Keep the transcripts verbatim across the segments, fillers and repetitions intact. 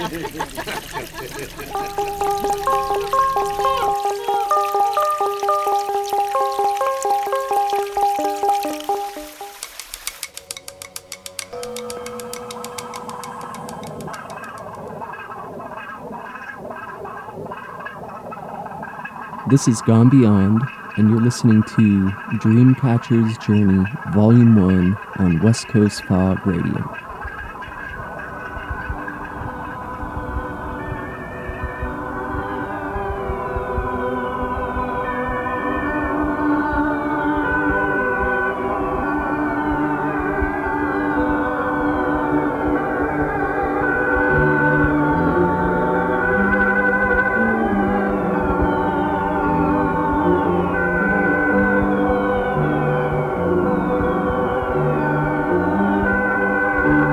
This is Gone Beyond, and you're listening to Dreamcatcher's Journey, Volume one on West Coast Fog Radio. Thank you.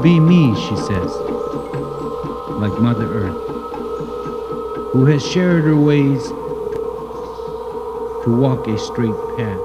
Be me, she says, like Mother Earth, who has shared her ways to walk a straight path.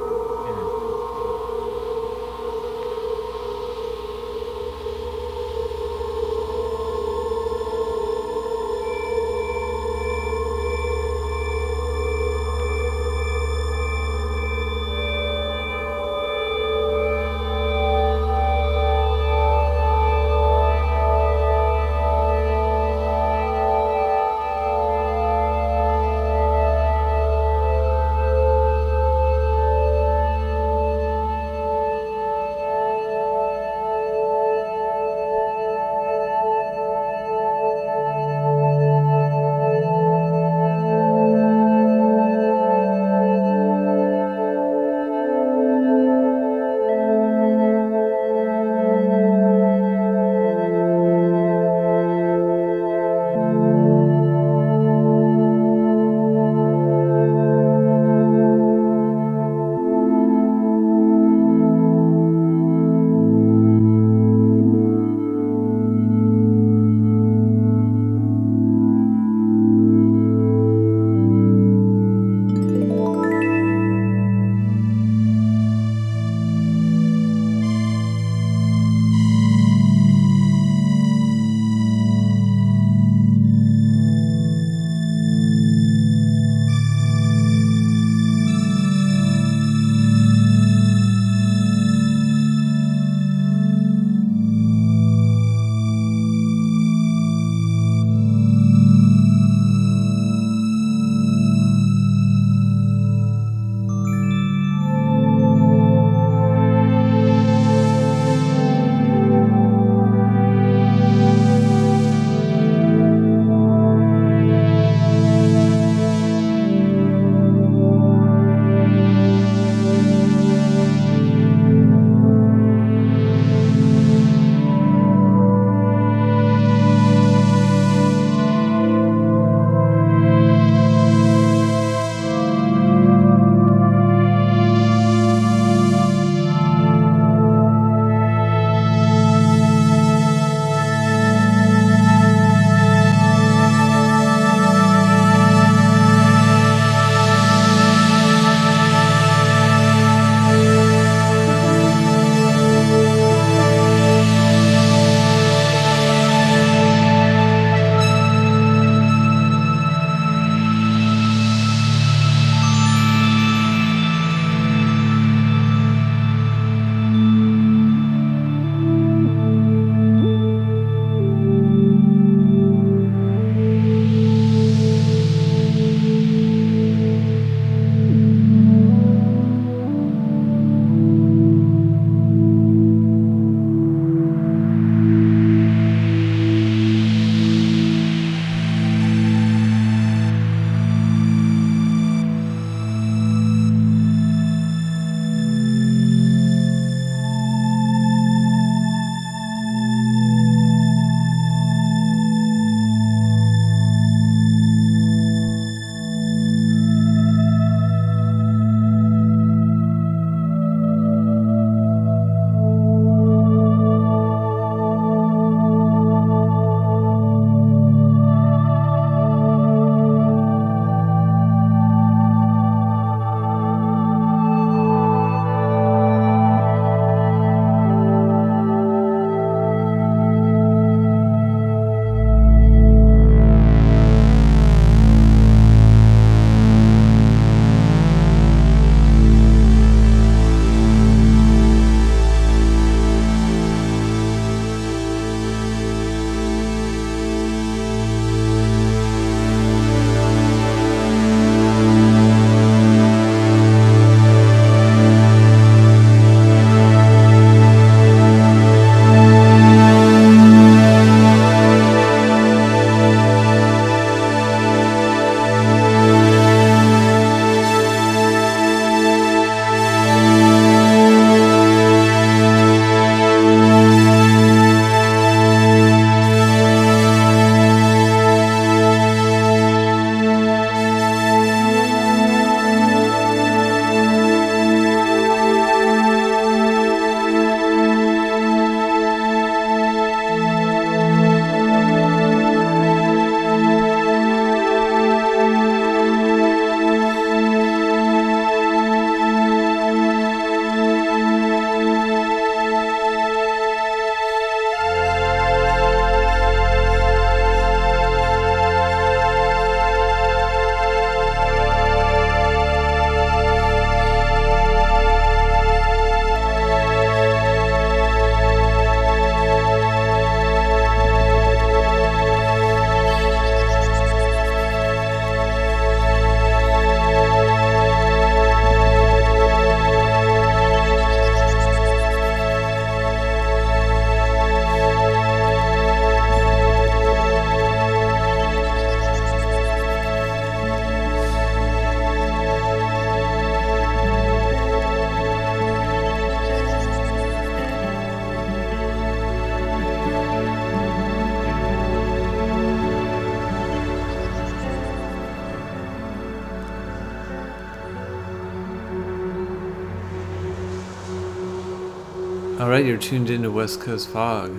Alright, you're tuned into West Coast Fog.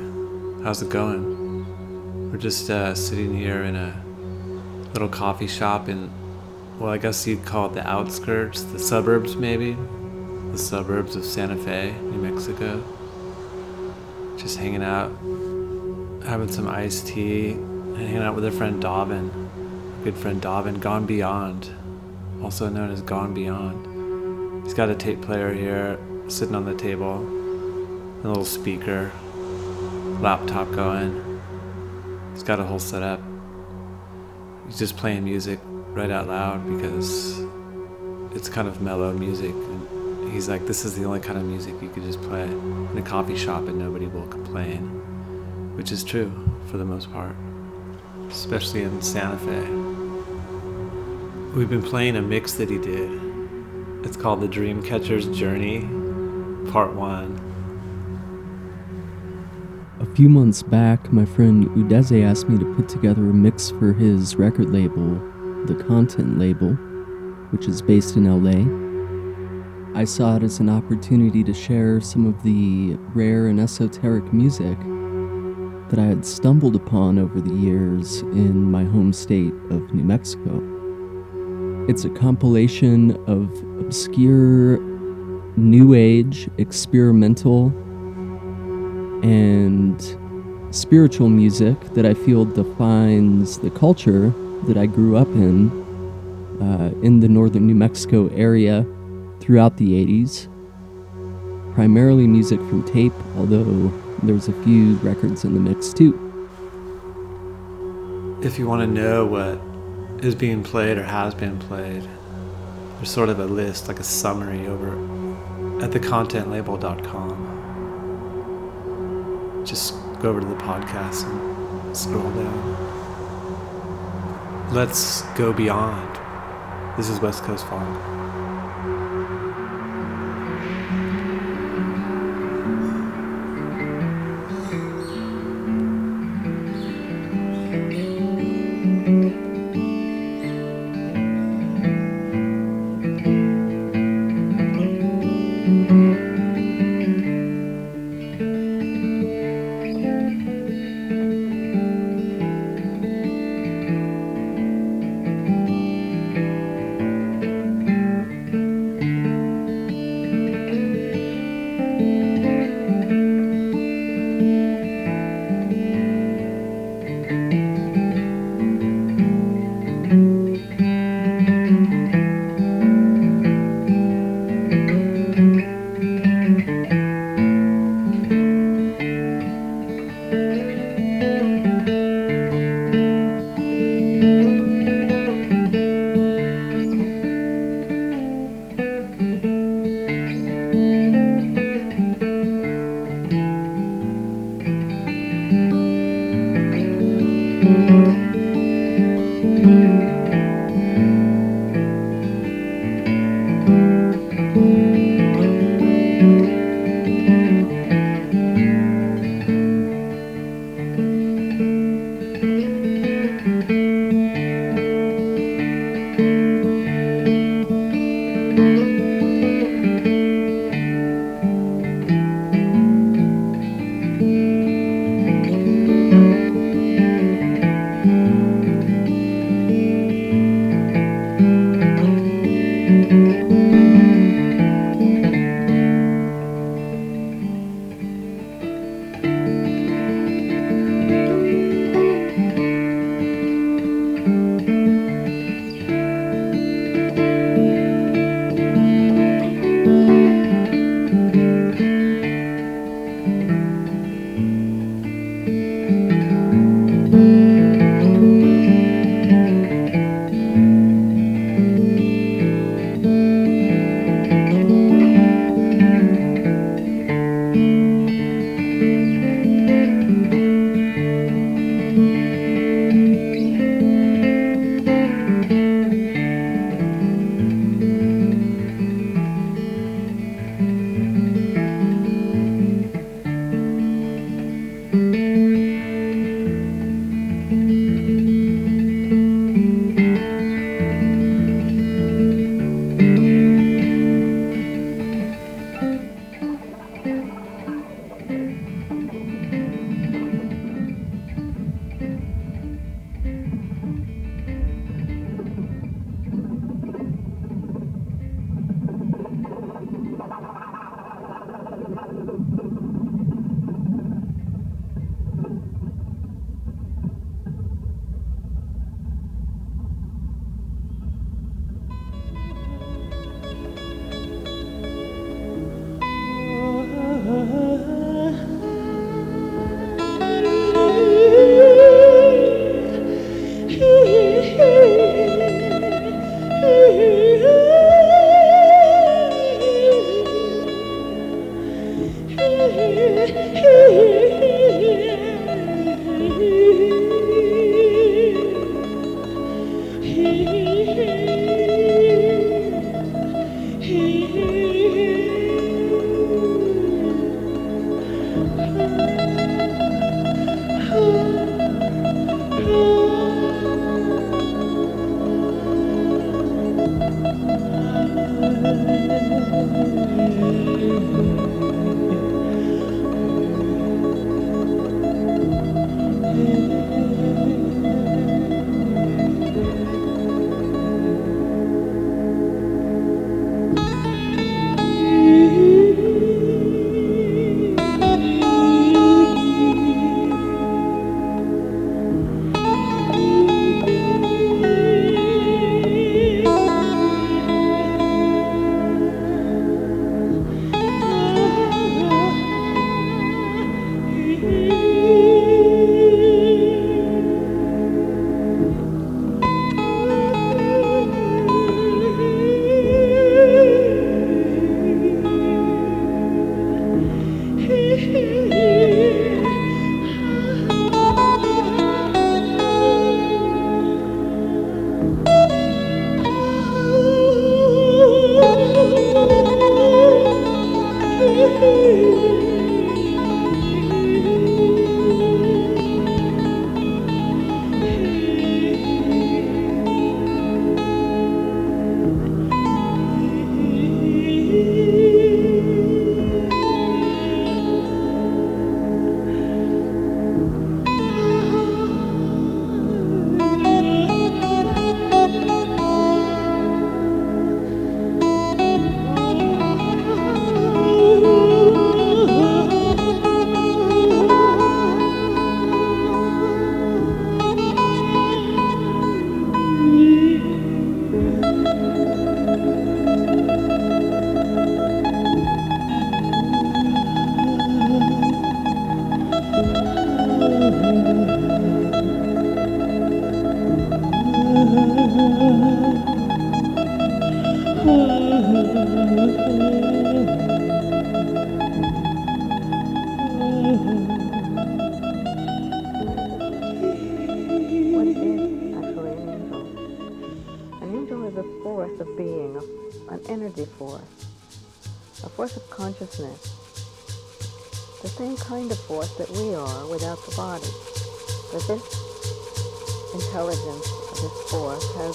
How's it going? We're just uh, sitting here in a little coffee shop in, well, I guess you'd call it the outskirts, the suburbs maybe? The suburbs of Santa Fe, New Mexico. Just hanging out, having some iced tea, and hanging out with our friend Davin. Our good friend Davin, Gone Beyond, also known as Gone Beyond. He's got a tape player here, sitting on the table, a little speaker, laptop going. He's got a whole setup. He's just playing music right out loud because it's kind of mellow music. And he's like, this is the only kind of music you could just play in a coffee shop and nobody will complain, which is true for the most part, especially in Santa Fe. We've been playing a mix that he did. It's called The Dreamcatcher's Journey, Part one. A few months back, my friend Udeze asked me to put together a mix for his record label, The Content Label, which is based in L A. I saw it as an opportunity to share some of the rare and esoteric music that I had stumbled upon over the years in my home state of New Mexico. It's a compilation of obscure, new age, experimental, and spiritual music that I feel defines the culture that I grew up in, uh, in the northern New Mexico area throughout the eighties. Primarily music from tape, although there's a few records in the mix too. If you want to know what is being played or has been played, there's sort of a list, like a summary over at the content label dot com. Just go over to the podcast and scroll down. Let's go beyond. This is West Coast Fog. Thank you. force of consciousness, the same kind of force that we are without the body. But this intelligence of this force has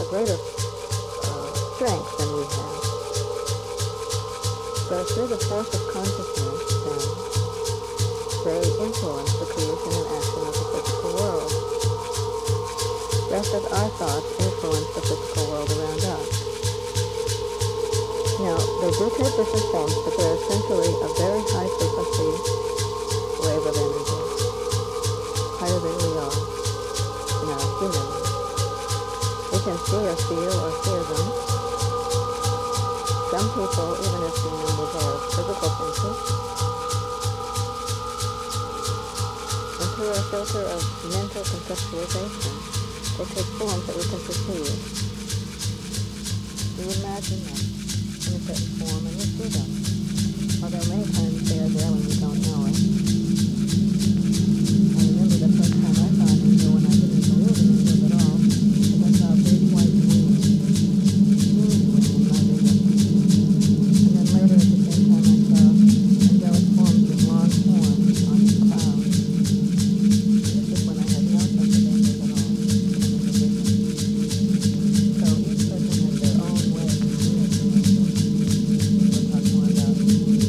a greater uh, strength than we have. So through the force of consciousness, then, they influence the creation and action of the physical world, just as our thoughts influence the physical world around us. Now, they do take different forms, but they're essentially a very high frequency wave of energy, higher than we are in our human. We can see or feel or hear them. Some people, even if we know their physical senses, and through a filter of mental conceptualization, they take forms that we can perceive. We imagine them in a certain form, and we see them, although many times they are there when we don't know it. I remember the first time I saw an angel when I didn't believe in angels at all, because I saw big white wings, huge wings in my vision. And then later at the same time I saw angelic forms with long horns on the clouds. This is when I had no sense of angels at all, in the vision. So each person has their own way of experiencing angels. We'll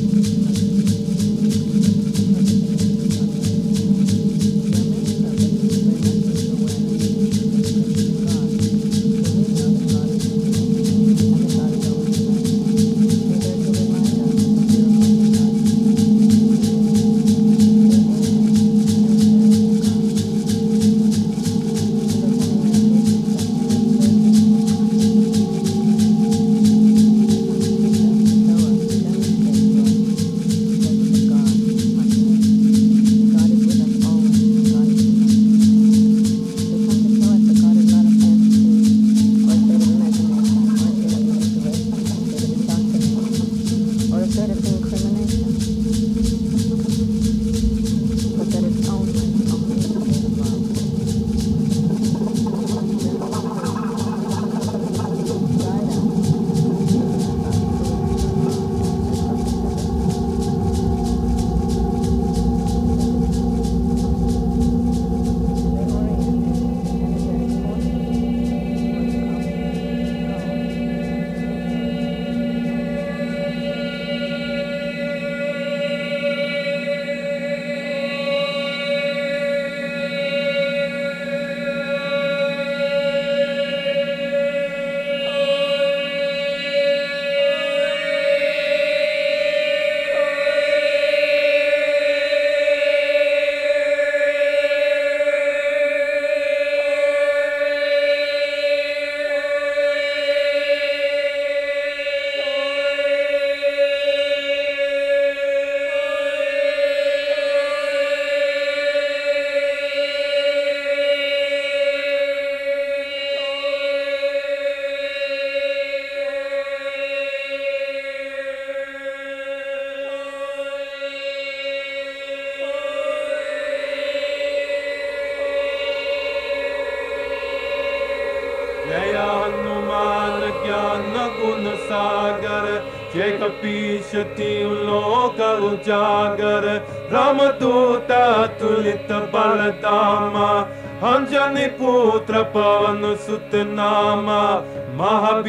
talk more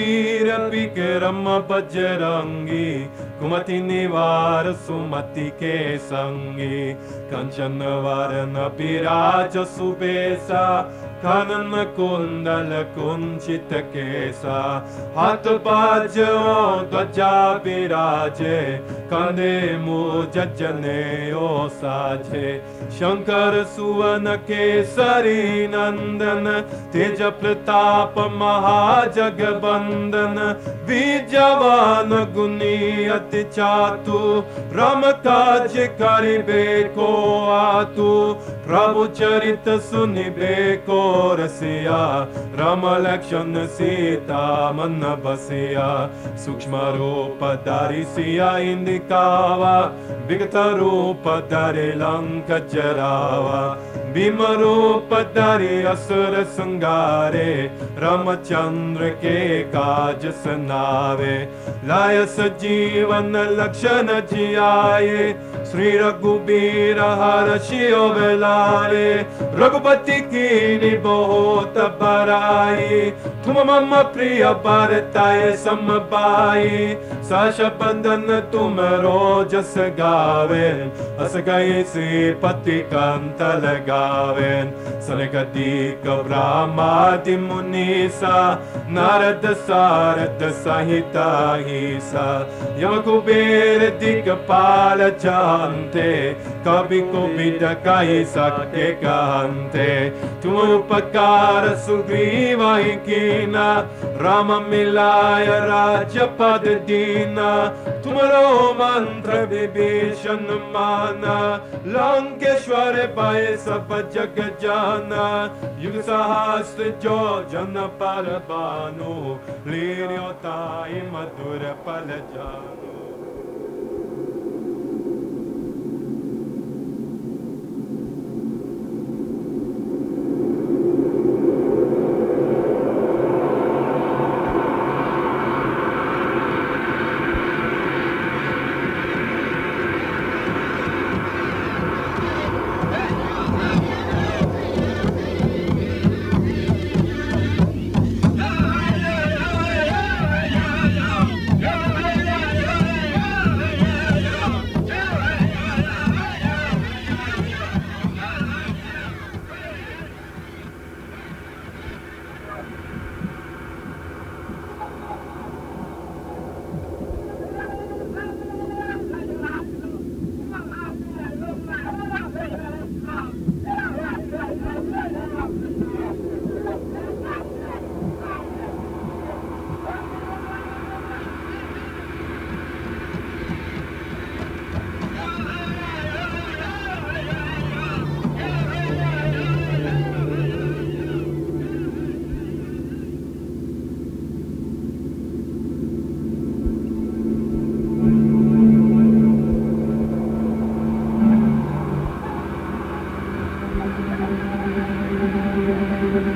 about Bajrangi kumati nivar sumati ke sangi kanchan varna piraj subesa kanan kundal kunchit kesa hat bajo dwaja biraje kande mu jajane o saje shankar suvan kesari nandan तेज प्रताप महाजगबंदन बीजवान गुनी अति चातु राम काज करिबे को आतु Rabu Charita Sunibe Korasiya, Rama Lakshana Sita Manabasiya, Sukshma Rupa Darisiya Indikava, Vigata Rupa Dari Lankacharava, Bhima Rupa Dari Asura Sangare, Ramachandra Ke Kajasanave, Laya Sajivana Lakshana Jiyaye, Sri Raghubira Harashiyo Velare, Raghupati Kini Bohota Barai, Tuma Mama Priya Bharataye Samabai, Sasha Bandhan Tumaro Jas Gaven, Asgai Se Pati Kanta Lagaven, Sanagatika Brahmadi Munisa, Narada Sarada Sahita Hisa, Yamakubere Dikapala Jai, Kabi Kobita Kai Sakte Kante, Tumupakara Sugriva Ikina, Rama Milaya Rajapad Dina, Tumaro Mantra Vibhishan Mana, Lankeshware Paisa Pajakajana, Yugasahasra Jojana Parabanu, Liryotai Madhura Palajanu. Thank you.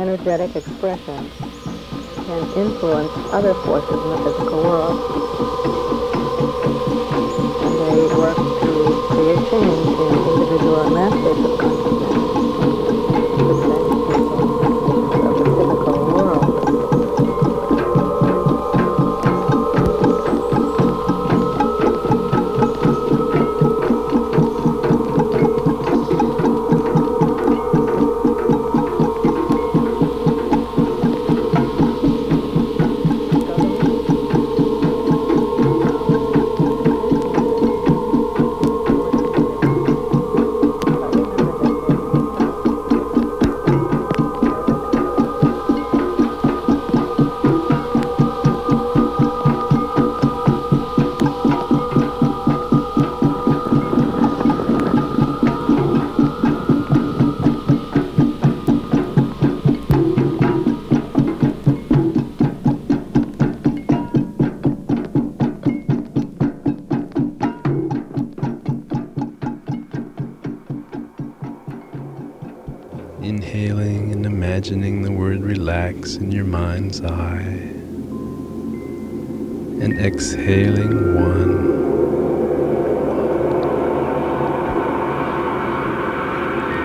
energetic expression can influence other forces in the physical world. And they work to create change in individual and mass states of consciousness. Inhaling and imagining the word relax in your mind's eye, and exhaling one.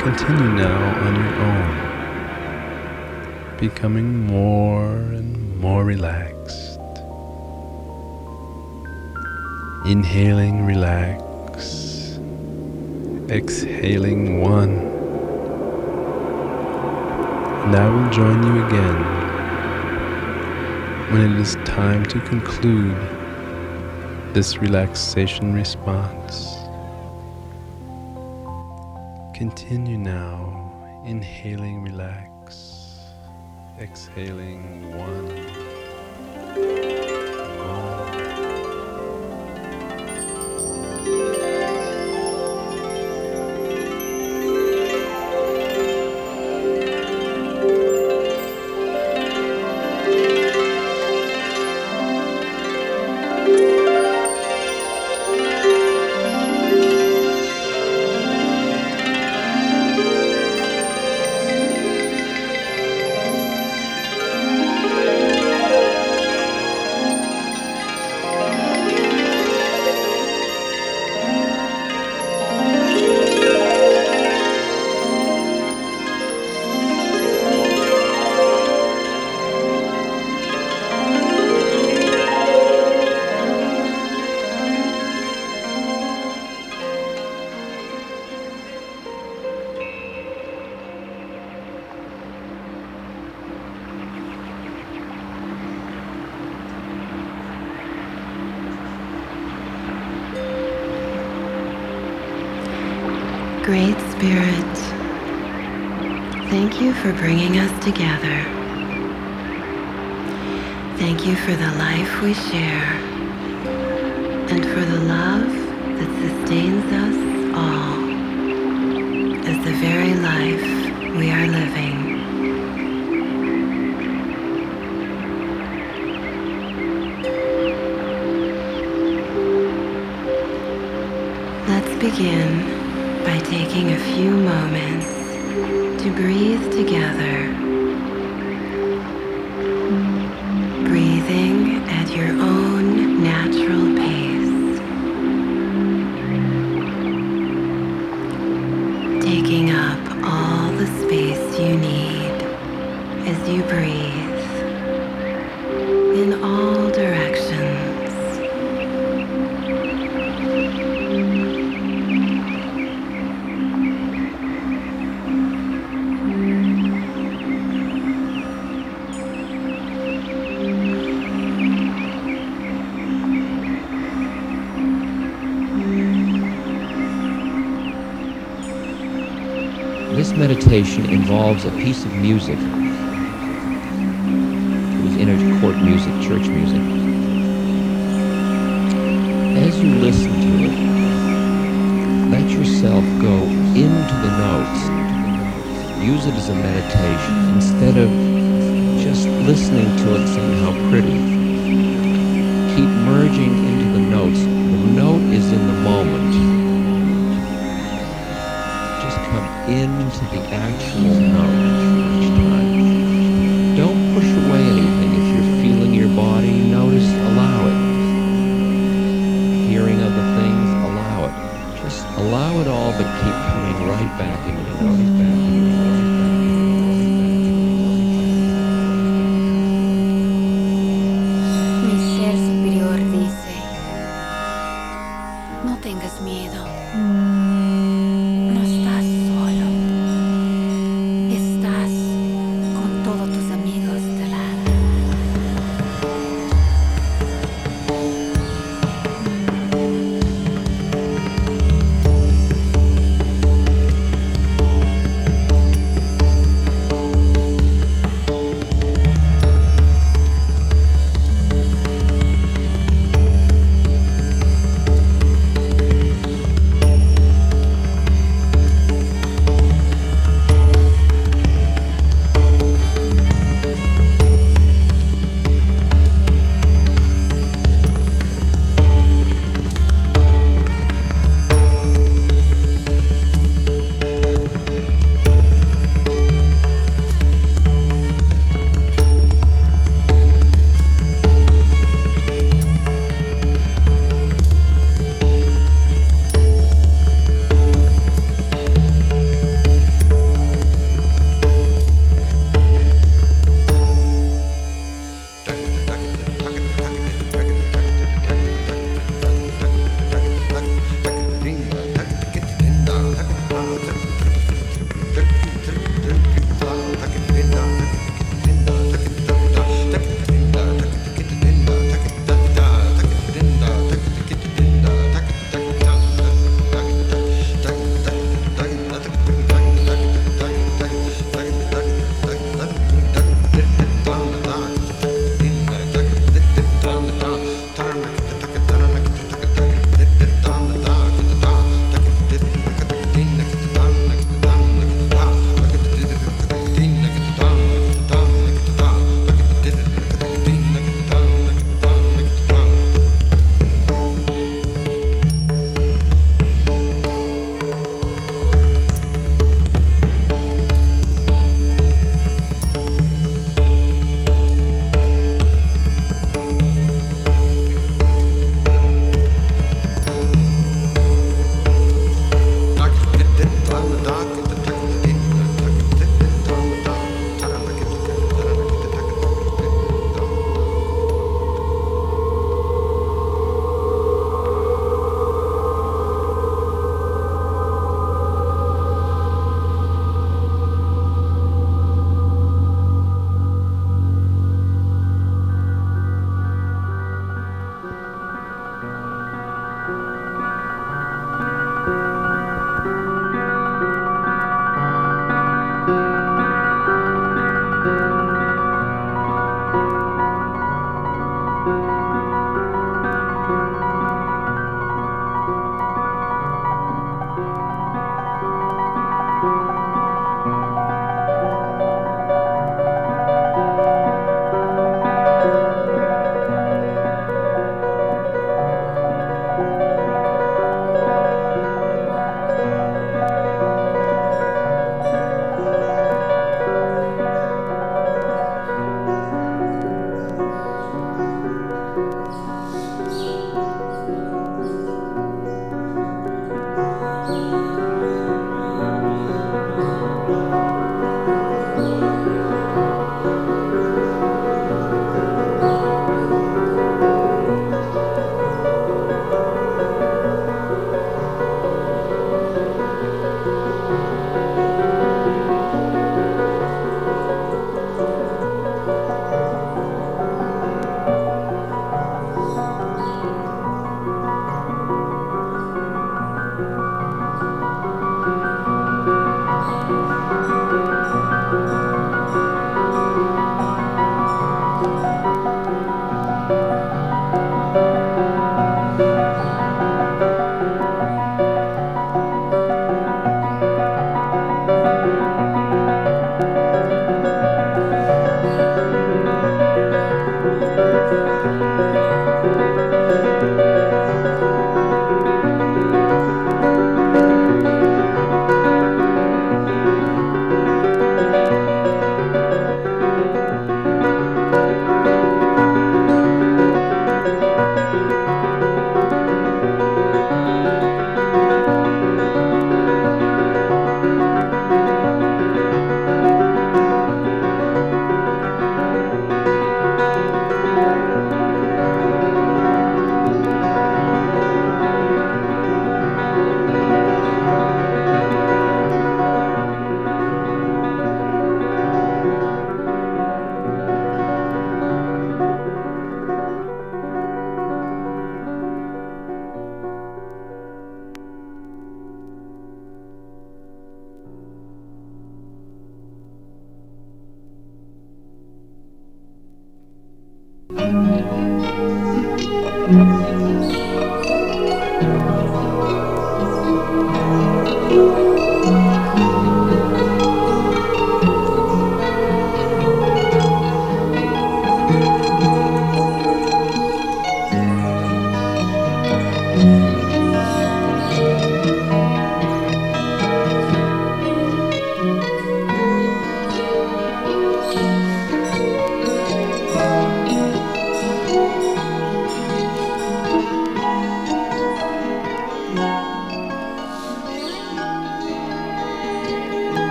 Continue now on your own, becoming more and more relaxed. Inhaling, relax. Exhaling one. And I will join you again when it is time to conclude this relaxation response. Continue now, inhaling, relax, exhaling one, one. Great Spirit, thank you for bringing us together. Thank you for the life we share and for the love that sustains us all as the very life we are living. Let's begin by taking a few moments to breathe together, breathing at your own natural pace, taking up all the space you need as you breathe in all directions. Meditation involves a piece of music. It was inner court music, church music. As you listen to it, let yourself go into the notes. Use it as a meditation instead of just listening to it saying how pretty. Keep merging into the notes. The note is in the moment. Into the actual knowledge each time. it all, but keep coming right back into it, right back into it.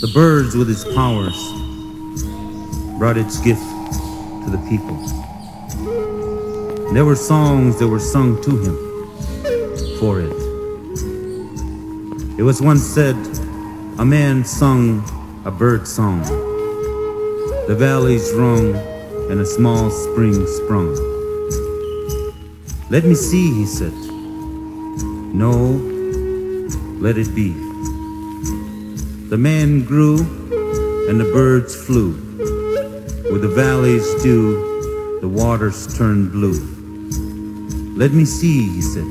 The birds with its powers brought its gift to the people. There were songs that were sung to him for it. It was once said, a man sung a bird song. The valleys rung and a small spring sprung. Let me see, he said. No, let it be. The man grew and the birds flew. With the valleys dew, the waters turned blue. Let me see, he said.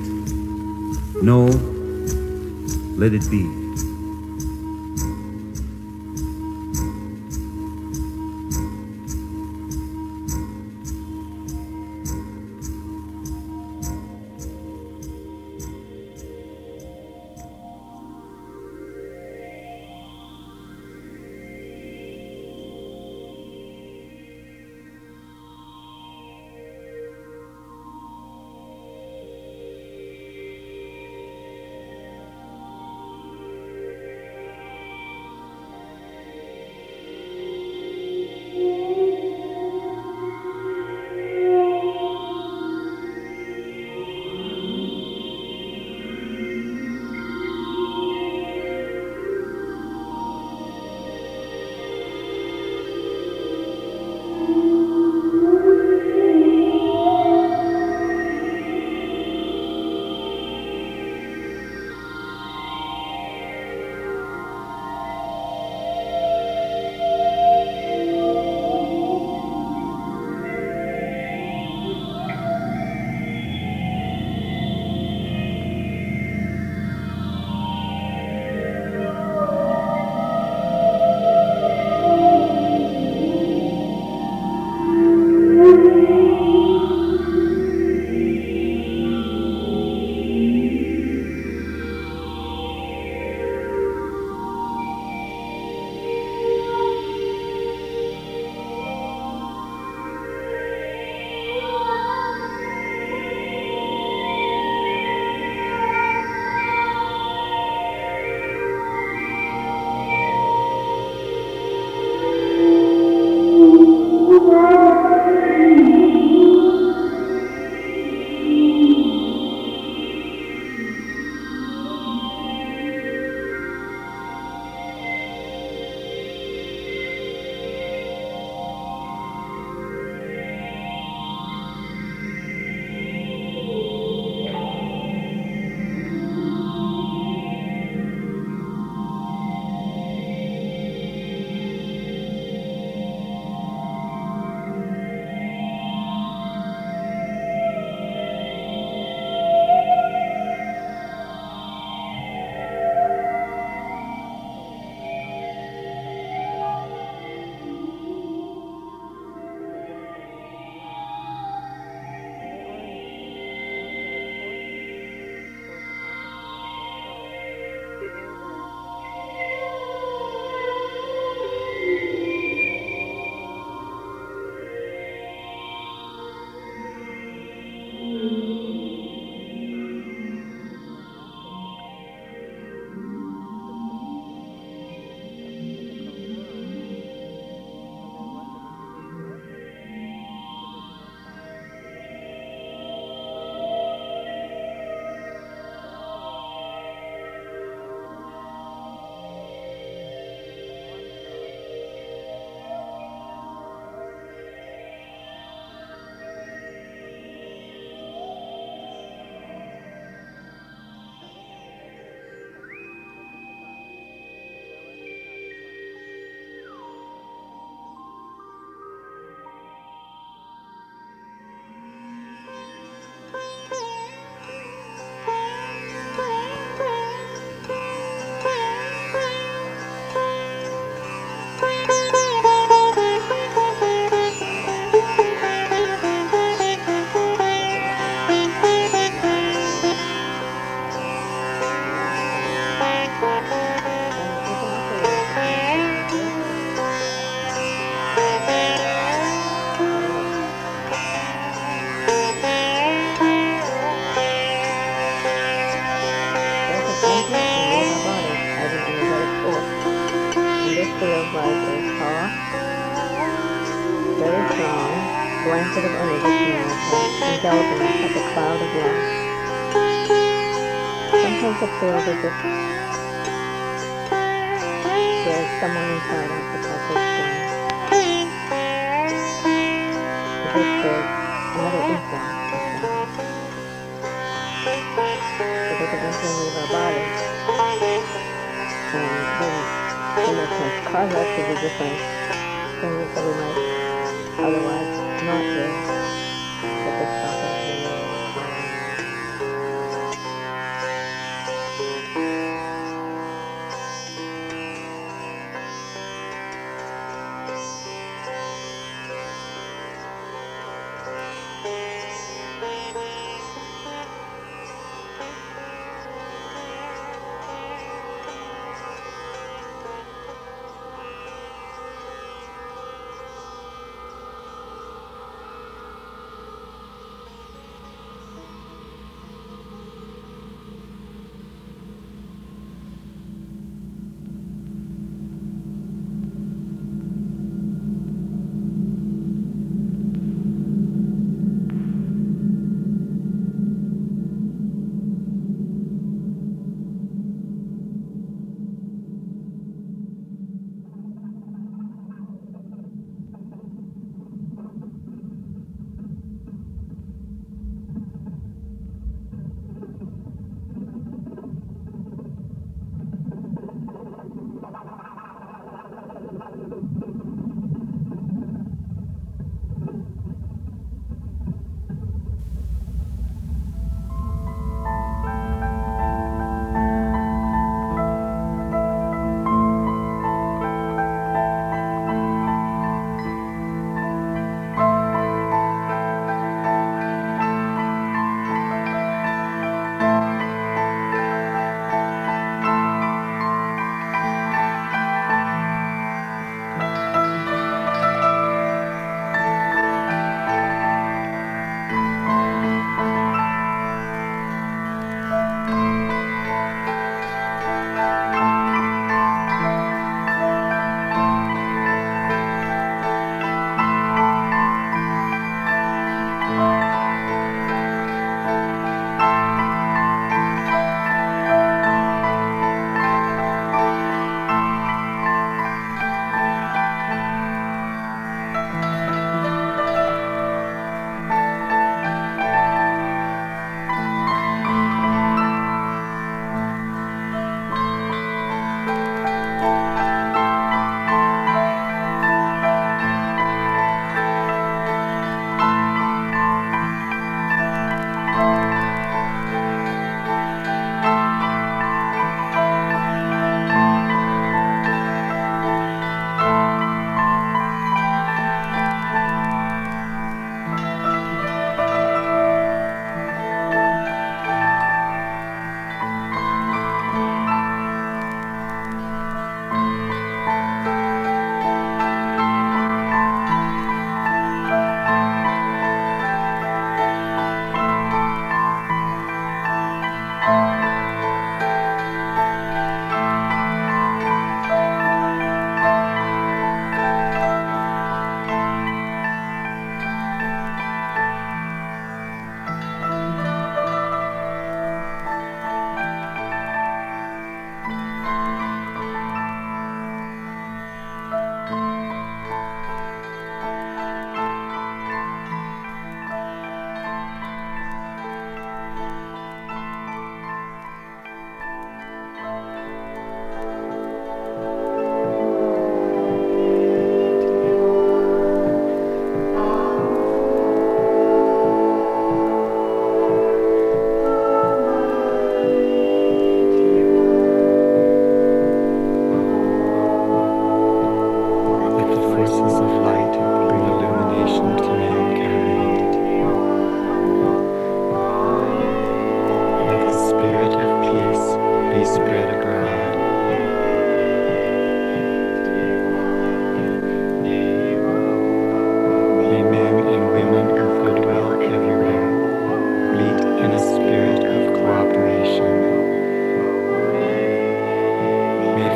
No, let it be. very strong, blanket of images from America, enveloping us like a cloud of love. Sometimes it feels as if there is someone inside us that has this thing. As if there is another influence inside us. It is eventually leave our bodies, and then it can cause us to be different. Things that we might otherwise not do, but this process is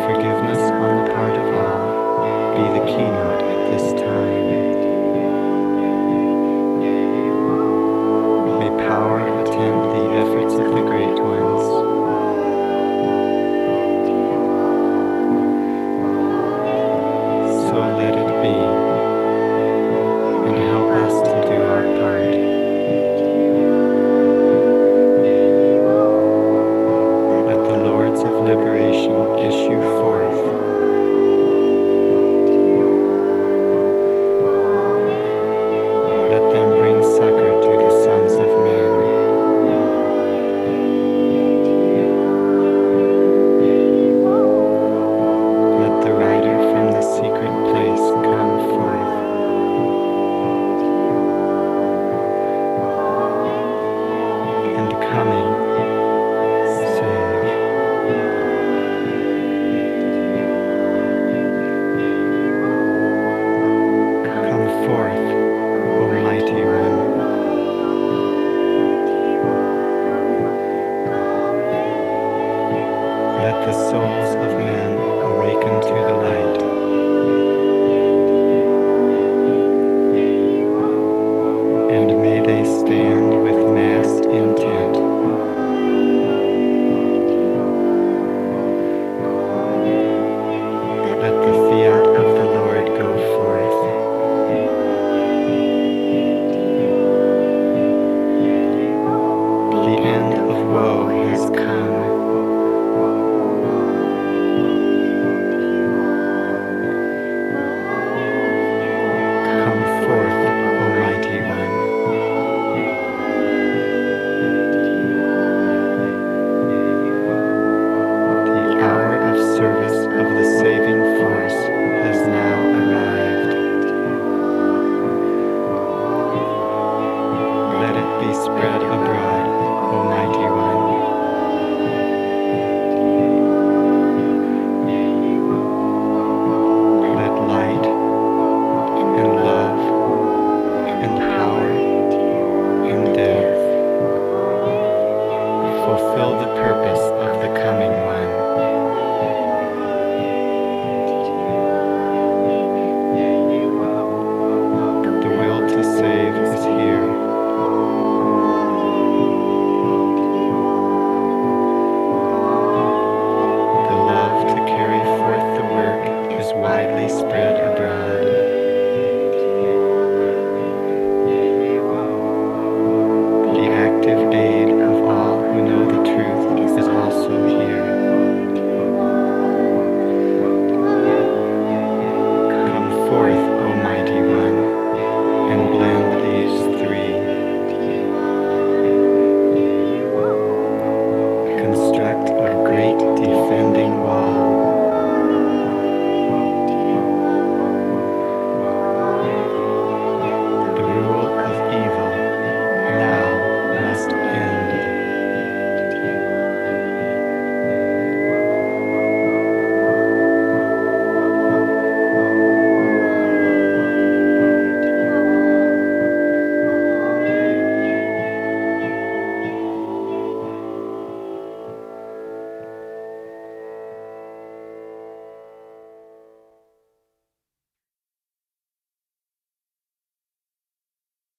forgiveness on the part of all be the key.